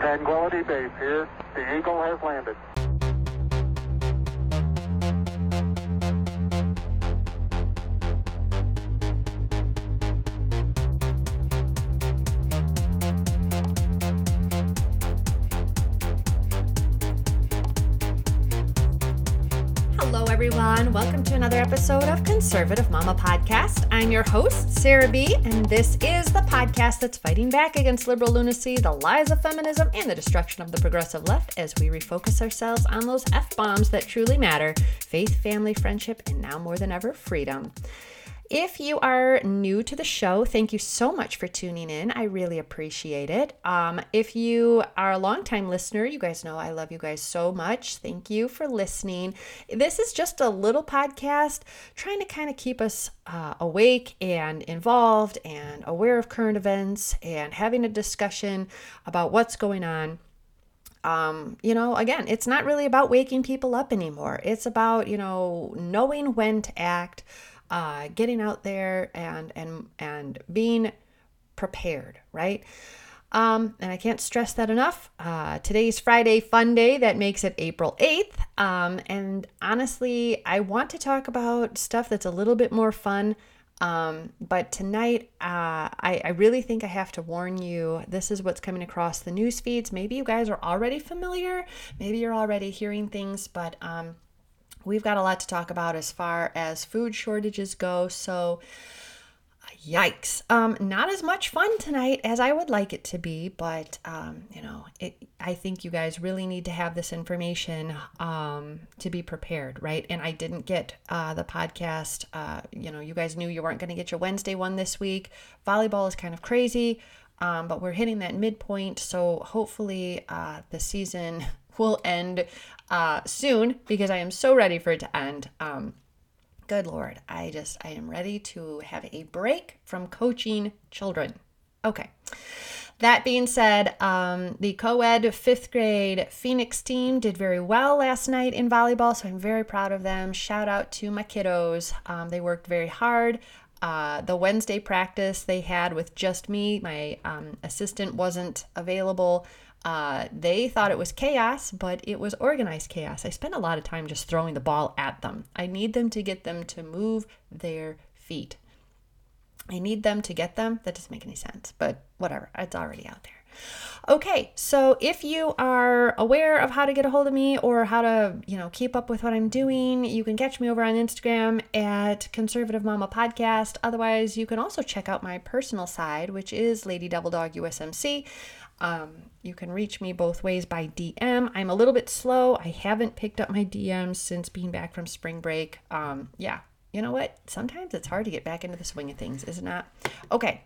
Tranquility Base here. The Eagle has landed. Everyone, welcome to another episode of Conservative Mama Podcast. I'm your host, Sarah B, and this is the podcast that's fighting back against liberal lunacy, the lies of feminism, and the destruction of the progressive left as we refocus ourselves on those F-bombs that truly matter: faith, family, friendship, and now more than ever, freedom. If you are new to the show, thank you so much for tuning in. I really appreciate it. If you are a longtime listener, you guys know I love you guys so much. Thank you for listening. This is just a little podcast trying to kind of keep us awake and involved and aware of current events and having a discussion about what's going on. Again, it's not really about waking people up anymore. It's about, knowing when to act. Getting out there and being prepared, right? And I can't stress that enough. Today's Friday Fun Day. That makes it April 8th. And honestly, I want to talk about stuff that's a little bit more fun. But tonight, I really think I have to warn you. This is what's coming across the news feeds. Maybe you guys are already familiar. Maybe you're already hearing things, but we've got a lot to talk about as far as food shortages go, so yikes. Not as much fun tonight as I would like it to be, but I think you guys really need to have this information to be prepared, right? And I didn't get the podcast. You guys knew you weren't going to get your Wednesday one this week. Volleyball is kind of crazy, but we're hitting that midpoint, so hopefully the season will end soon, because I am so ready for it to end. Good Lord, I am ready to have a break from coaching children. Okay. That being said, the co-ed fifth grade Phoenix team did very well last night in volleyball, so I'm very proud of them. Shout out to my kiddos. They worked very hard. The Wednesday practice they had with just me, my assistant wasn't available. They thought it was chaos, but it was organized chaos. I spent a lot of time just throwing the ball at them. I need them to get them to move their feet. I need them to get them. That doesn't make any sense, but whatever. It's already out there. Okay, so if you are aware of how to get a hold of me or how to, keep up with what I'm doing, you can catch me over on Instagram at Conservative Mama Podcast. Otherwise, you can also check out my personal side, which is LadyDoubleDogUSMC. You can reach me both ways by DM. I'm a little bit slow. I haven't picked up my DMs since being back from spring break. You know what? Sometimes it's hard to get back into the swing of things, is it not? Okay.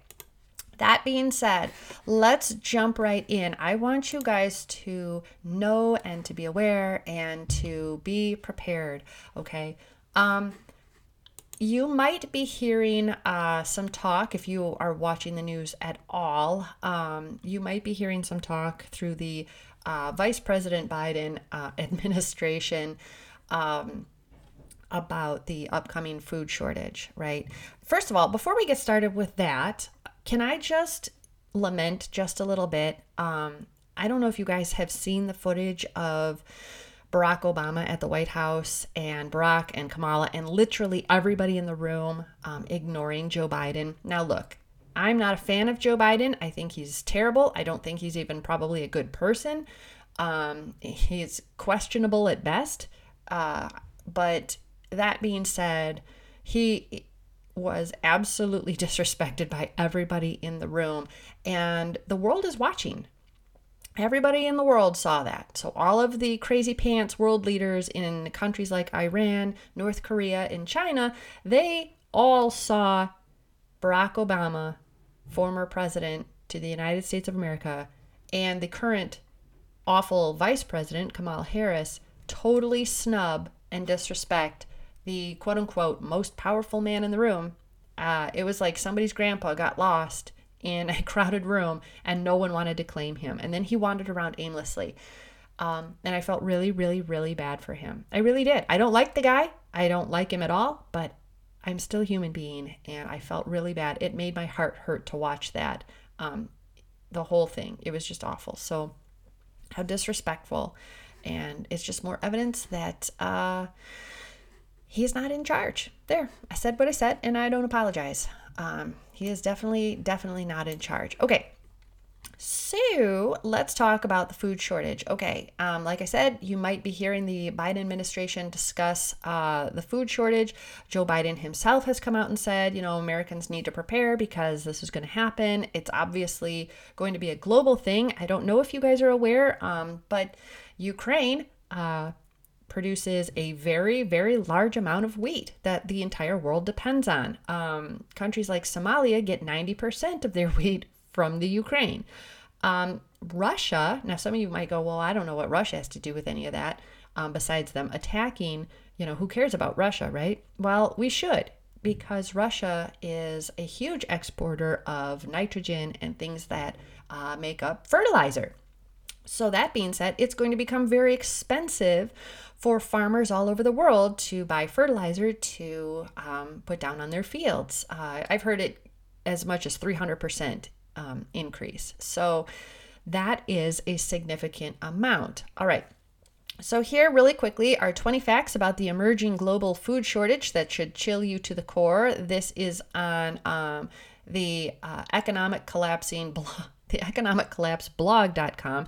That being said, let's jump right in. I want you guys to know and to be aware and to be prepared. Okay. You might be hearing some talk, if you are watching the news at all, you might be hearing some talk through the Vice President Biden administration about the upcoming food shortage, right? First of all, before we get started with that, can I just lament just a little bit? I don't know if you guys have seen the footage of Barack Obama at the White House and Barack and Kamala and literally everybody in the room ignoring Joe Biden. Now, look, I'm not a fan of Joe Biden. I think he's terrible. I don't think he's even probably a good person. He's questionable at best. But that being said, he was absolutely disrespected by everybody in the room. And the world is watching. Everybody in the world saw that. So all of the crazy pants world leaders in countries like Iran, North Korea, and China, they all saw Barack Obama, former president to the United States of America, and the current awful vice president, Kamala Harris, totally snub and disrespect the quote-unquote most powerful man in the room. It was like somebody's grandpa got lost in a crowded room and no one wanted to claim him. And then he wandered around aimlessly. And I felt really, really, really bad for him. I really did. I don't like the guy. I don't like him at all, but I'm still a human being and I felt really bad. It made my heart hurt to watch that, the whole thing. It was just awful. So how disrespectful. And it's just more evidence that he's not in charge. There, I said what I said, and I don't apologize. He is definitely not in charge. Okay, so let's talk about the food shortage. Okay, like I said, you might be hearing the Biden administration discuss the food shortage. Joe Biden himself has come out and said, you know, Americans need to prepare because this is going to happen. It's obviously going to be a global thing. I don't know if you guys are aware, but Ukraine produces a very, very large amount of wheat that the entire world depends on. Countries like Somalia get 90% of their wheat from the Ukraine. Russia, now some of you might go, well, I don't know what Russia has to do with any of that, besides them attacking, you know, who cares about Russia, right? Well, we should, because Russia is a huge exporter of nitrogen and things that make up fertilizer. So that being said, it's going to become very expensive for farmers all over the world to buy fertilizer to put down on their fields. I've heard it as much as 300% increase. So that is a significant amount. All right. So here really quickly are 20 facts about the emerging global food shortage that should chill you to the core. This is on the economic collapsing blog. The Economic Collapse blog.com.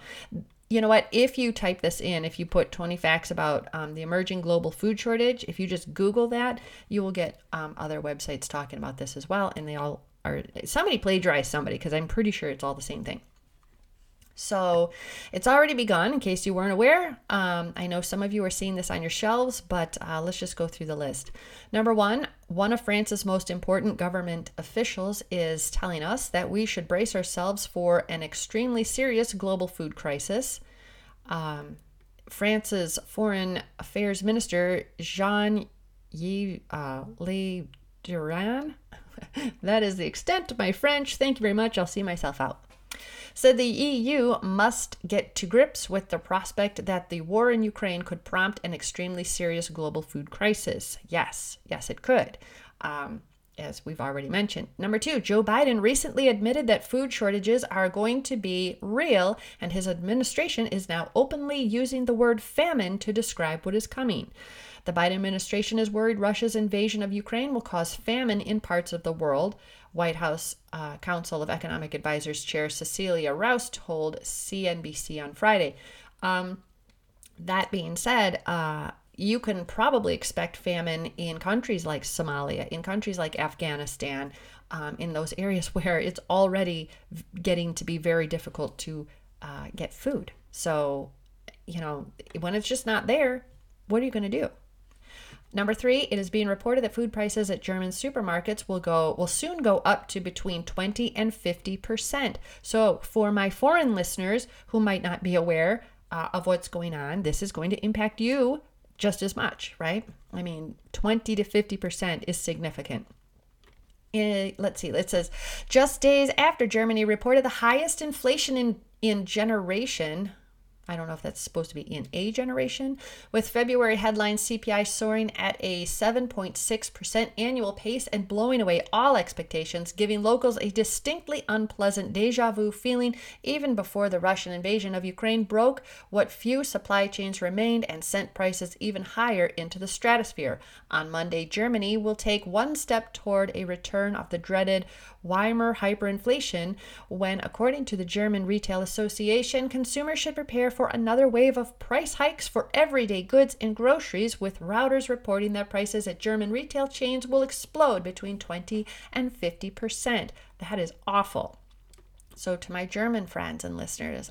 You know what? If you type this in, if you put 20 facts about the emerging global food shortage, if you just Google that, you will get other websites talking about this as well. And they all are, somebody plagiarized somebody, because I'm pretty sure it's all the same thing. So it's already begun, in case you weren't aware. I know some of you are seeing this on your shelves, but let's just go through the list. Number one of France's most important government officials is telling us that we should brace ourselves for an extremely serious global food crisis. France's Foreign Affairs Minister, Jean-Yves Le Drian, that is the extent of my French. Thank you very much. I'll see myself out. So the EU must get to grips with the prospect that the war in Ukraine could prompt an extremely serious global food crisis. Yes, it could, as we've already mentioned. Number two, Joe Biden recently admitted that food shortages are going to be real, and his administration is now openly using the word famine to describe what is coming. The Biden administration is worried Russia's invasion of Ukraine will cause famine in parts of the world. White House Council of Economic Advisors Chair Cecilia Rouse told CNBC on Friday. That being said, you can probably expect famine in countries like Somalia, in countries like Afghanistan, in those areas where it's already getting to be very difficult to get food. So, you know, when it's just not there, what are you going to do? Number three, it is being reported that food prices at German supermarkets will soon go up to between 20 and 50%. So for my foreign listeners who might not be aware of what's going on, this is going to impact you just as much, right? I mean, 20 to 50% is significant. Let's see, it says, just days after Germany reported the highest inflation in generation, I don't know if that's supposed to be in a generation, with February headline CPI soaring at a 7.6% annual pace and blowing away all expectations, giving locals a distinctly unpleasant deja vu feeling even before the Russian invasion of Ukraine broke what few supply chains remained and sent prices even higher into the stratosphere. On Monday, Germany will take one step toward a return of the dreaded Weimar hyperinflation when, according to the German Retail Association, consumers should prepare for another wave of price hikes for everyday goods and groceries, with Reuters reporting that prices at German retail chains will explode between 20 and 50%. That is awful. So to my German friends and listeners,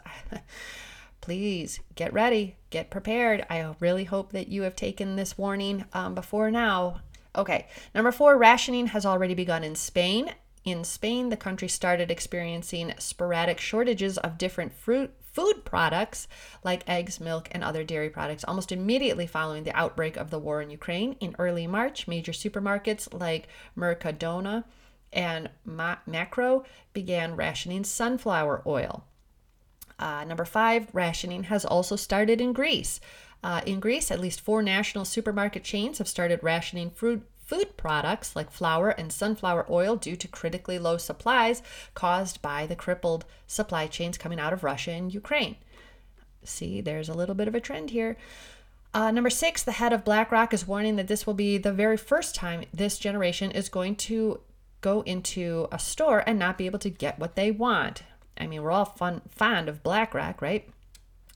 please get ready, get prepared. I really hope that you have taken this warning before now. Okay, number four, rationing has already begun in Spain. In Spain, the country started experiencing sporadic shortages of different food products like eggs, milk, and other dairy products almost immediately following the outbreak of the war in Ukraine. In early March, major supermarkets like Mercadona and Macro began rationing sunflower oil. Number five, rationing has also started in Greece. In Greece, at least four national supermarket chains have started rationing food products like flour and sunflower oil due to critically low supplies caused by the crippled supply chains coming out of Russia and Ukraine. See, there's a little bit of a trend here. Number six, the head of BlackRock is warning that this will be the very first time this generation is going to go into a store and not be able to get what they want. I mean, we're all fond of BlackRock, right?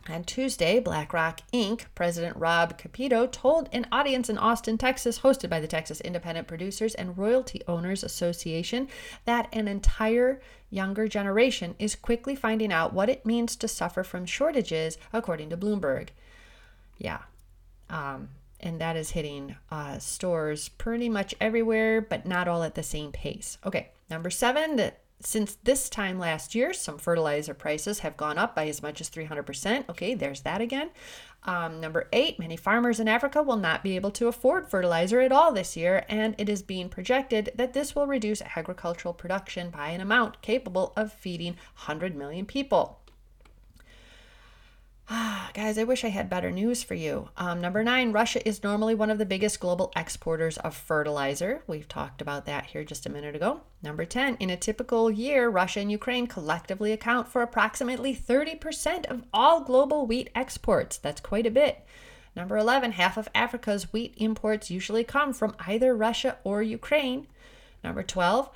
On Tuesday, BlackRock Inc. President Rob Kapito told an audience in Austin, Texas, hosted by the Texas Independent Producers and Royalty Owners Association, that an entire younger generation is quickly finding out what it means to suffer from shortages, according to Bloomberg. Yeah. And that is hitting stores pretty much everywhere, but not all at the same pace. Okay, number seven, since this time last year, some fertilizer prices have gone up by as much as 300%. Okay, there's that again. Number eight, many farmers in Africa will not be able to afford fertilizer at all this year, and it is being projected that this will reduce agricultural production by an amount capable of feeding 100 million people. Guys, I wish I had better news for you. Number nine, Russia is normally one of the biggest global exporters of fertilizer. We've talked about that here just a minute ago. Number 10, in a typical year, Russia and Ukraine collectively account for approximately 30% of all global wheat exports. That's quite a bit. Number 11, half of Africa's wheat imports usually come from either Russia or Ukraine. Number 12,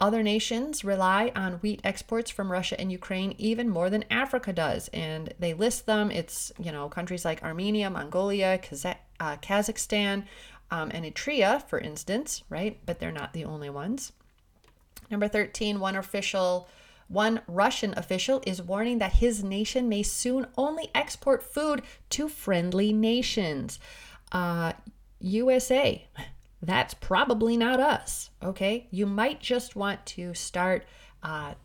other nations rely on wheat exports from Russia and Ukraine even more than Africa does. And they list them. It's, you know, countries like Armenia, Mongolia, Kazakhstan, and Eritrea, for instance, right? But they're not the only ones. Number 13, one Russian official is warning that his nation may soon only export food to friendly nations. USA. That's probably not us, okay? You might just want to start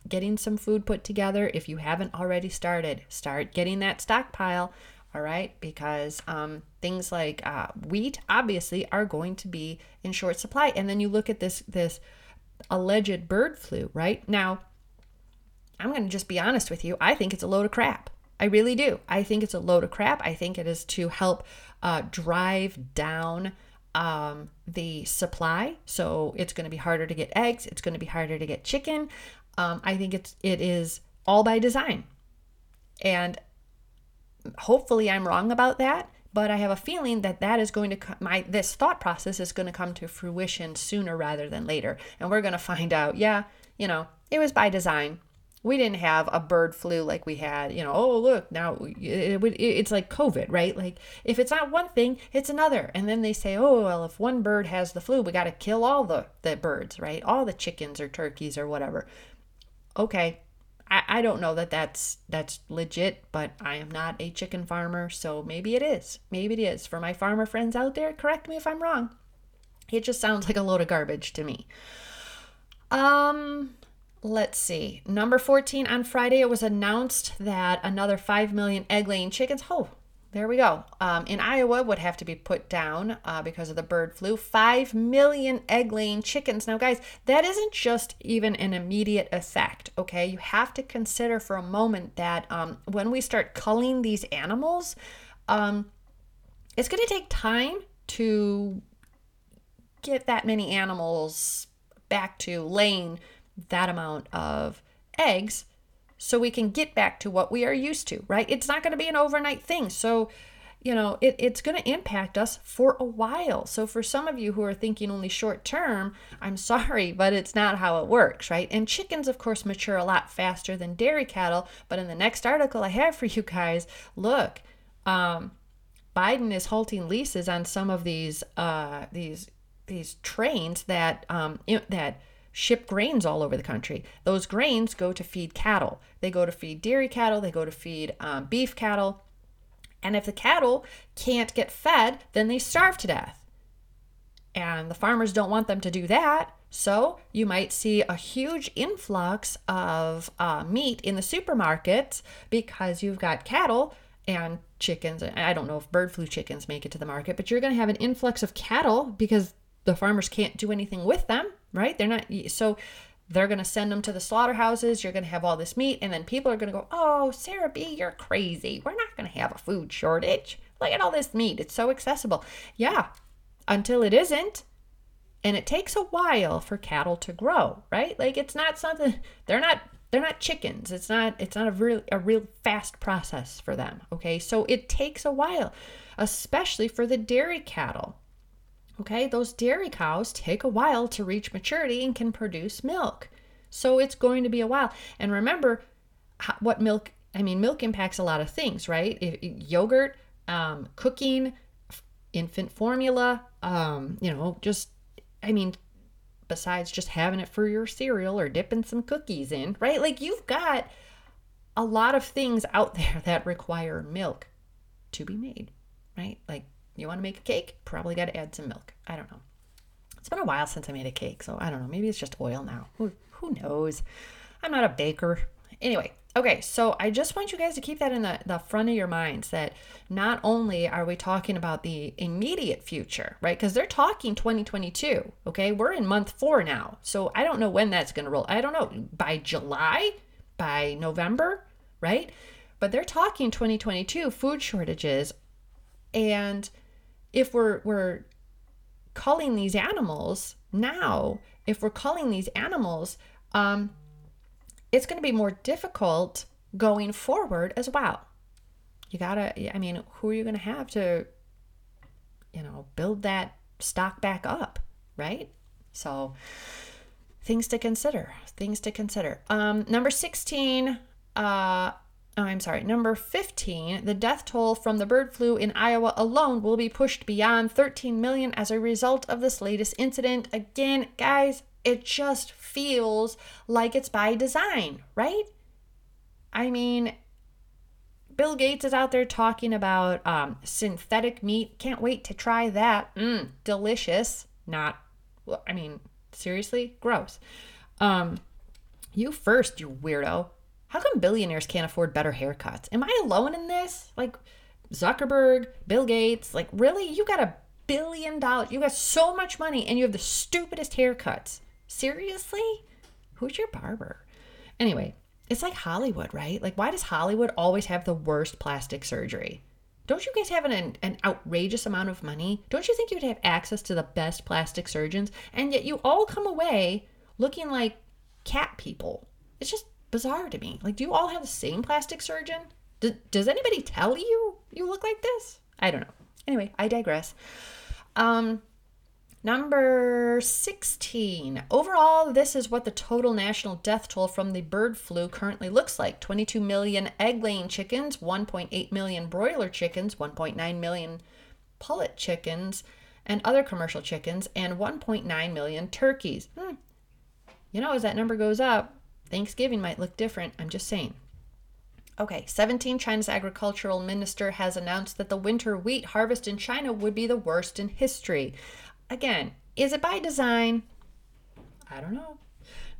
getting some food put together if you haven't already started. Start getting that stockpile, all right? Because things like wheat, obviously, are going to be in short supply. And then you look at this alleged bird flu, right? Now, I'm going to just be honest with you. I think it's a load of crap. I really do. I think it's a load of crap. I think it is to help drive down the supply. So it's going to be harder to get eggs. It's going to be harder to get chicken. I think it is all by design. And hopefully I'm wrong about that, but I have a feeling that is going to this thought process is going to come to fruition sooner rather than later. And we're going to find out, it was by design. We didn't have a bird flu like we had, oh, look, now it's like COVID, right? Like if it's not one thing, it's another. And then they say, oh, well, if one bird has the flu, we got to kill all the birds, right? All the chickens or turkeys or whatever. Okay. I don't know that's legit, but I am not a chicken farmer. So maybe it is. Maybe it is. For my farmer friends out there, correct me if I'm wrong. It just sounds like a load of garbage to me. Let's see. Number 14, on Friday, it was announced that another 5 million egg-laying chickens, there we go, in Iowa would have to be put down because of the bird flu. 5 million egg-laying chickens. Now, guys, that isn't just even an immediate effect, okay? You have to consider for a moment that when we start culling these animals, it's going to take time to get that many animals back to laying that amount of eggs so we can get back to what we are used to, right? It's not going to be an overnight thing. So, it's going to impact us for a while. So for some of you who are thinking only short term, I'm sorry, but it's not how it works, right? And chickens, of course, mature a lot faster than dairy cattle. But in the next article I have for you guys, look, Biden is halting leases on some of these trains that ship grains all over the country. Those grains go to feed cattle. They go to feed dairy cattle. They go to feed beef cattle. And if the cattle can't get fed, then they starve to death. And the farmers don't want them to do that. So you might see a huge influx of meat in the supermarkets because you've got cattle and chickens. I don't know if bird flu chickens make it to the market, but you're going to have an influx of cattle because the farmers can't do anything with them, right? So they're going to send them to the slaughterhouses. You're going to have all this meat. And then people are going to go, oh, Sarah B, you're crazy. We're not going to have a food shortage. Look at all this meat. It's so accessible. Yeah, until it isn't. And it takes a while for cattle to grow, right? Like it's not something, they're not They're not chickens. It's not a real fast process for them. Okay. So it takes a while, especially for the dairy cattle. Okay. Those dairy cows take a while to reach maturity and can produce milk. So it's going to be a while. And remember what milk impacts a lot of things, right? Yogurt, cooking, infant formula, besides just having it for your cereal or dipping some cookies in, right? Like, you've got a lot of things out there that require milk to be made, right? Like, you want to make a cake, probably got to add some milk. I don't know. It's been a while since I made a cake, so I don't know. Maybe it's just oil now. Who knows? I'm not a baker. Anyway, okay, so I just want you guys to keep that in the front of your minds, that not only are we talking about the immediate future, right? Because they're talking 2022, okay? We're in month 4 now, so I don't know when that's going to roll. I don't know, by July, by November, right? But they're talking 2022 food shortages, and if we're culling these animals now, it's going to be more difficult going forward as well. You gotta, who are you going to have to, build that stock back up, right? So things to consider. Number 15, the death toll from the bird flu in Iowa alone will be pushed beyond 13 million as a result of this latest incident. Again, guys, it just feels like it's by design, right? Bill Gates is out there talking about synthetic meat. Can't wait to try that. Delicious. Not, seriously? Gross. You first, you weirdo. How come billionaires can't afford better haircuts? Am I alone in this? Like, Zuckerberg, Bill Gates, like, really? You got $1 billion. You got so much money and you have the stupidest haircuts. Seriously? Who's your barber? Anyway, it's like Hollywood, right? Like, why does Hollywood always have the worst plastic surgery? Don't you guys have an outrageous amount of money? Don't you think you would have access to the best plastic surgeons? And yet you all come away looking like cat people. It's just bizarre to me. Like, do you all have the same plastic surgeon? Does anybody tell you look like this? I don't know. Anyway, I digress. Number 16. Overall, this is what the total national death toll from the bird flu currently looks like. 22 million egg-laying chickens, 1.8 million broiler chickens, 1.9 million pullet chickens and other commercial chickens, and 1.9 million turkeys. As that number goes up, Thanksgiving might look different. I'm just saying. Okay, 17, China's agricultural minister has announced that the winter wheat harvest in China would be the worst in history. Again, is it by design? I don't know.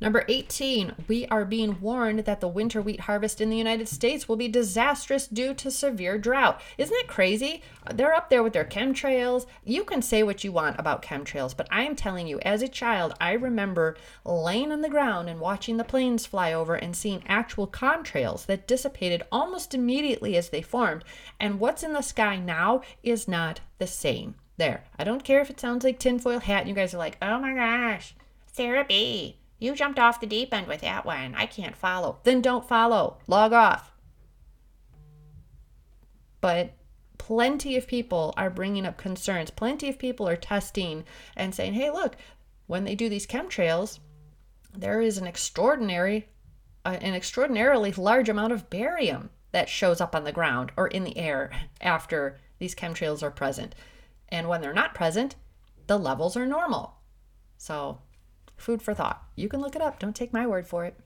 Number 18, we are being warned that the winter wheat harvest in the United States will be disastrous due to severe drought. Isn't that crazy? They're up there with their chemtrails. You can say what you want about chemtrails, but I'm telling you, as a child, I remember laying on the ground and watching the planes fly over and seeing actual contrails that dissipated almost immediately as they formed. And what's in the sky now is not the same. There. I don't care if it sounds like tinfoil hat and you guys are like, oh my gosh, Sarah B., you jumped off the deep end with that one. I can't follow. Then don't follow. Log off. But plenty of people are bringing up concerns. Plenty of people are testing and saying, hey, look, when they do these chemtrails, there is an extraordinarily large amount of barium that shows up on the ground or in the air after these chemtrails are present. And when they're not present, the levels are normal. So, food for thought. You can look it up. Don't take my word for it.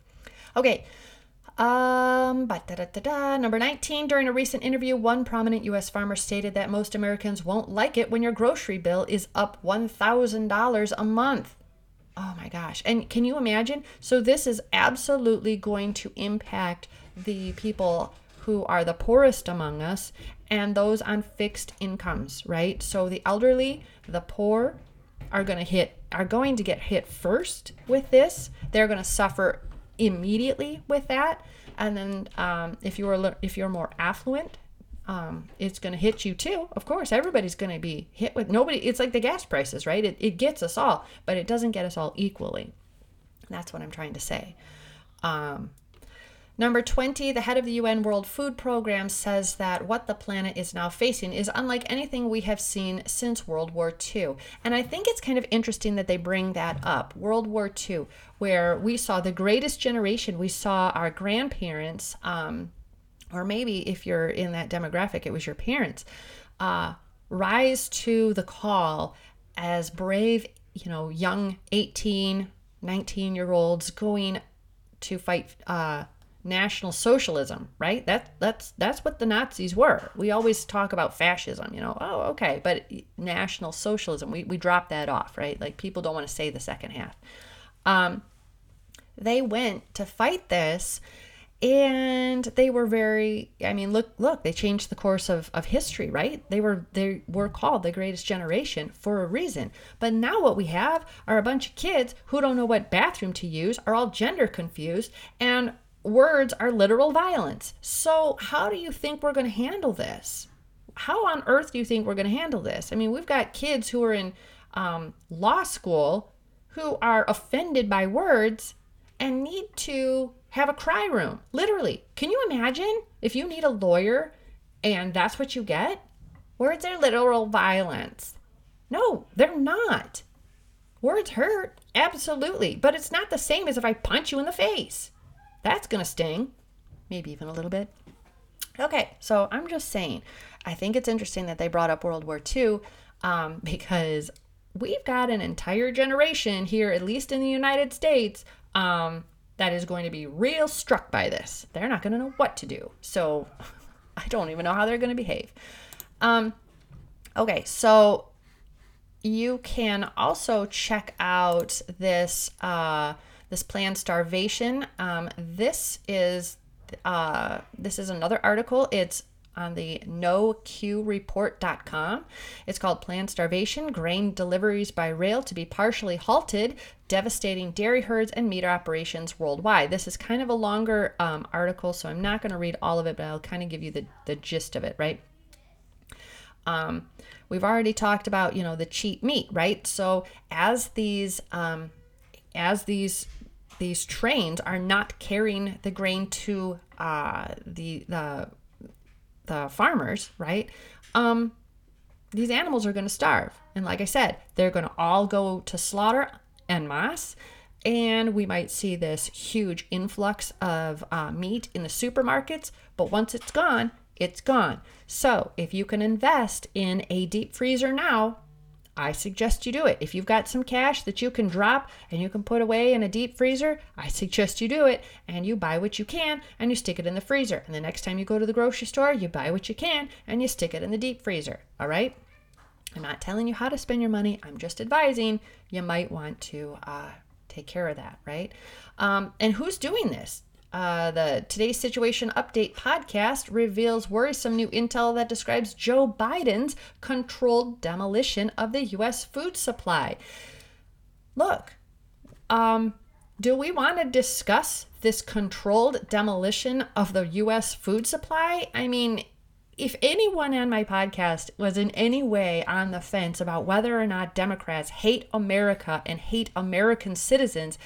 Okay. Number 19. During a recent interview, one prominent U.S. farmer stated that most Americans won't like it when your grocery bill is up $1,000 a month. Oh my gosh. And can you imagine? So this is absolutely going to impact the people who are the poorest among us and those on fixed incomes, right? So the elderly, the poor, are going to get hit first with this. They're going to suffer immediately with that, and then if you're more affluent, it's going to hit you too. Of course, everybody's going to be hit with nobody. It's like the gas prices, right? It gets us all, but it doesn't get us all equally. That's what I'm trying to say. Number 20, the head of the UN World Food Program says that what the planet is now facing is unlike anything we have seen since World War II. And I think it's kind of interesting that they bring that up. World War II, where we saw the greatest generation, we saw our grandparents, or maybe if you're in that demographic, it was your parents, rise to the call as brave, you know, young 18, 19-year-olds going to fight National Socialism, right? That's what the Nazis were. We always talk about fascism, you know, oh, okay, but National Socialism, we dropped that off, right? Like, people don't want to say the second half. They went to fight this, and they were very, I mean, look, they changed the course of history, right? They were called the greatest generation for a reason. But now what we have are a bunch of kids who don't know what bathroom to use, are all gender confused, and words are literal violence. So how do you think we're going to handle this? How on earth do you think we're going to handle this? I mean, we've got kids who are in law school who are offended by words and need to have a cry room, literally. Can you imagine if you need a lawyer and that's what you get? Words are literal violence. No, they're not. Words hurt, absolutely. But it's not the same as if I punch you in the face. That's going to sting, maybe even a little bit. Okay, so I'm just saying, I think it's interesting that they brought up World War II because we've got an entire generation here, at least in the United States, that is going to be real struck by this. They're not going to know what to do. So I don't even know how they're going to behave. Okay, so you can also check out this... this planned starvation. This is another article. It's on the noqreport.com. It's called Planned Starvation, Grain Deliveries by Rail to be Partially Halted, Devastating Dairy Herds and Meat Operations Worldwide. This is kind of a longer article, so I'm not going to read all of it, but I'll kind of give you the gist of it, right? We've already talked about, you know, the cheap meat, right? So as these trains are not carrying the grain to the farmers, right? These animals are going to starve, and like I said, they're going to all go to slaughter en masse, and we might see this huge influx of meat in the supermarkets. But once it's gone, it's gone. So if you can invest in a deep freezer now, I suggest you do it. If you've got some cash that you can drop and you can put away in a deep freezer, I suggest you do it, and you buy what you can and you stick it in the freezer. And the next time you go to the grocery store, you buy what you can and you stick it in the deep freezer. All right? I'm not telling you how to spend your money. I'm just advising you might want to take care of that, right? And who's doing this? The Today's Situation Update podcast reveals worrisome new intel that describes Joe Biden's controlled demolition of the U.S. food supply. Look, do we want to discuss this controlled demolition of the U.S. food supply? I mean, if anyone on my podcast was in any way on the fence about whether or not Democrats hate America and hate American citizens,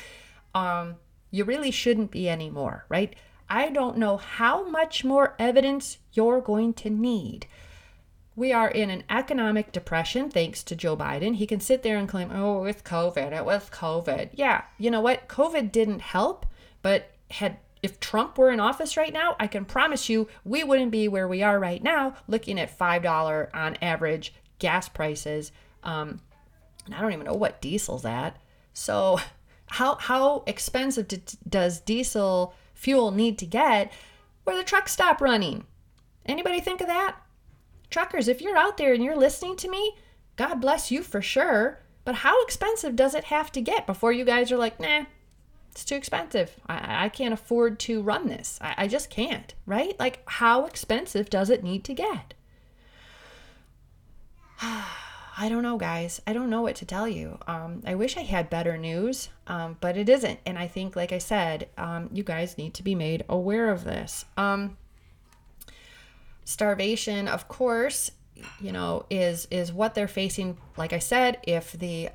you really shouldn't be anymore, right? I don't know how much more evidence you're going to need. We are in an economic depression, thanks to Joe Biden. He can sit there and claim, oh, it's COVID, it was COVID. Yeah, you know what? COVID didn't help, but if Trump were in office right now, I can promise you we wouldn't be where we are right now, looking at $5 on average gas prices. And I don't even know what diesel's at. So... How expensive does diesel fuel need to get where the trucks stop running? Anybody think of that? Truckers, if you're out there and you're listening to me, God bless you for sure. But how expensive does it have to get before you guys are like, nah, it's too expensive. I can't afford to run this. I just can't, right? Like, how expensive does it need to get? I don't know, guys. I don't know what to tell you. I wish I had better news, but it isn't. And I think, like I said, you guys need to be made aware of this. Starvation, of course, you know, is what they're facing. Like I said, if the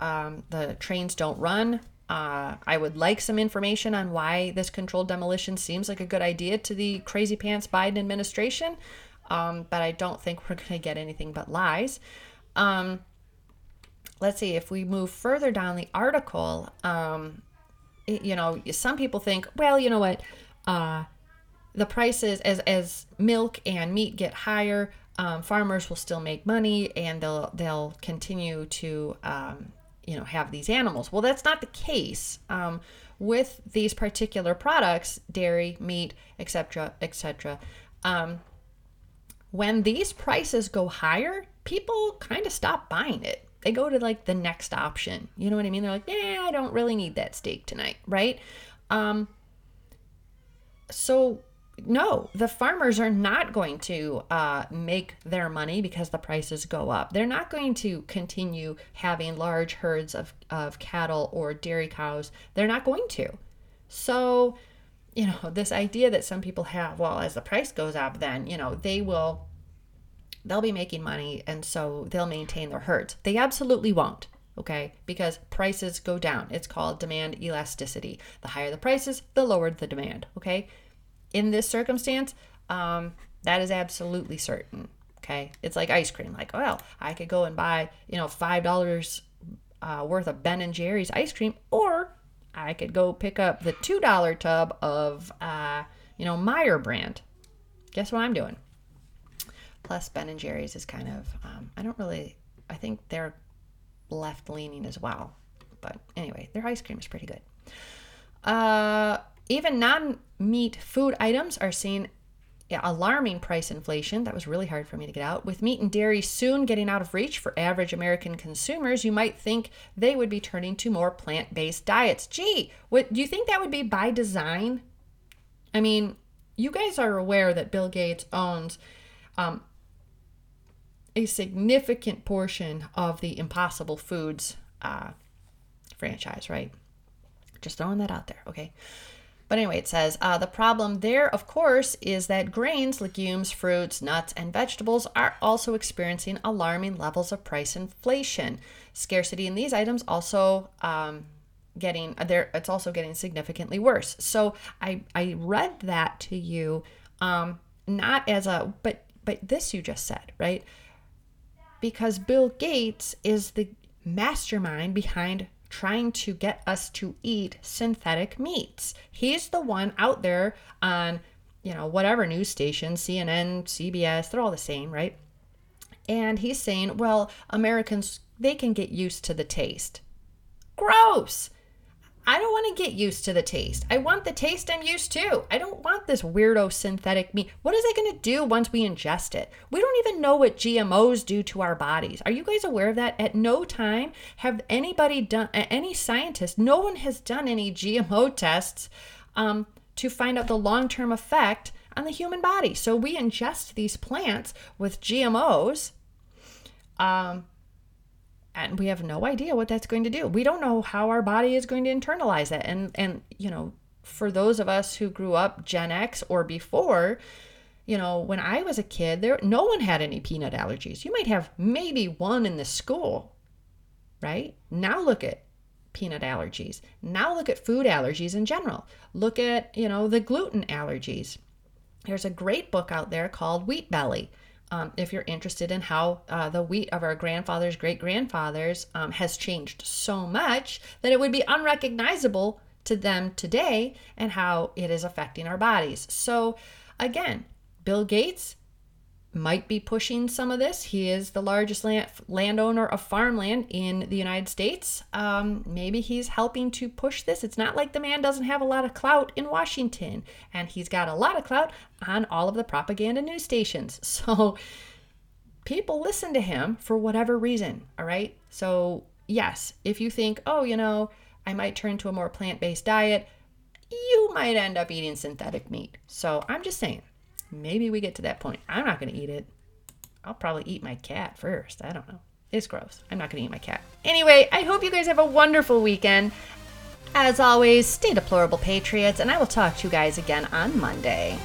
trains don't run, I would like some information on why this controlled demolition seems like a good idea to the crazy pants Biden administration, but I don't think we're going to get anything but lies. Let's see, if we move further down the article, some people think, well, you know what, the prices as milk and meat get higher, farmers will still make money and they'll continue to have these animals. Well, that's not the case with these particular products, dairy, meat, etc., etc. When these prices go higher, people kind of stop buying it. They go to like the next option. You know what I mean? They're like, yeah, I don't really need that steak tonight, right? So no, the farmers are not going to make their money because the prices go up. They're not going to continue having large herds of cattle or dairy cows. They're not going to. So, this idea that some people have, well, as the price goes up, then, they'll be making money and so they'll maintain their herds. They absolutely won't. Okay, because prices go down. It's called demand elasticity. The higher the prices, the lower the demand. Okay, in this circumstance, that is absolutely certain. Okay, it's like ice cream. Like, well, I could go and buy, $5 worth of Ben and Jerry's ice cream, or I could go pick up the $2 tub of, Meyer brand. Guess what I'm doing? Plus, Ben and Jerry's is kind of, I think they're left-leaning as well. But anyway, their ice cream is pretty good. Even non-meat food items are seeing alarming price inflation. That was really hard for me to get out. With meat and dairy soon getting out of reach for average American consumers, you might think they would be turning to more plant-based diets. Gee, do you think that would be by design? I mean, you guys are aware that Bill Gates owns a significant portion of the Impossible Foods franchise, right? Just throwing that out there, okay? But anyway, it says, the problem there, of course, is that grains, legumes, fruits, nuts, and vegetables are also experiencing alarming levels of price inflation. Scarcity in these items also it's also getting significantly worse. So I read that to you, not as a, but this you just said, right? Because Bill Gates is the mastermind behind trying to get us to eat synthetic meats. He's the one out there on, whatever news station, CNN, CBS, they're all the same, right? And he's saying, well, Americans, they can get used to the taste. Gross! I don't want to get used to the taste. I want the taste I'm used to. I don't want this weirdo synthetic meat. What is it going to do once we ingest it? We don't even know what GMOs do to our bodies. Are you guys aware of that? At no time have anybody done, any scientist, no one has done any GMO tests to find out the long-term effect on the human body. So we ingest these plants with GMOs, and we have no idea what that's going to do. We don't know how our body is going to internalize it. And for those of us who grew up Gen X or before, when I was a kid, no one had any peanut allergies. You might have maybe one in the school, right? Now look at peanut allergies. Now look at food allergies in general. Look at, the gluten allergies. There's a great book out there called Wheat Belly. If you're interested in how the wheat of our grandfathers, great-grandfathers has changed so much that it would be unrecognizable to them today and how it is affecting our bodies. So again, Bill Gates might be pushing some of this. He is the largest landowner of farmland in the United States. Maybe he's helping to push this. It's not like the man doesn't have a lot of clout in Washington, and he's got a lot of clout on all of the propaganda news stations. So people listen to him for whatever reason, all right? So yes, if you think, I might turn to a more plant-based diet, you might end up eating synthetic meat. So I'm just saying. Maybe we get to that point. I'm not going to eat it. I'll probably eat my cat first. I don't know. It's gross. I'm not going to eat my cat. Anyway, I hope you guys have a wonderful weekend. As always, stay deplorable patriots, and I will talk to you guys again on Monday.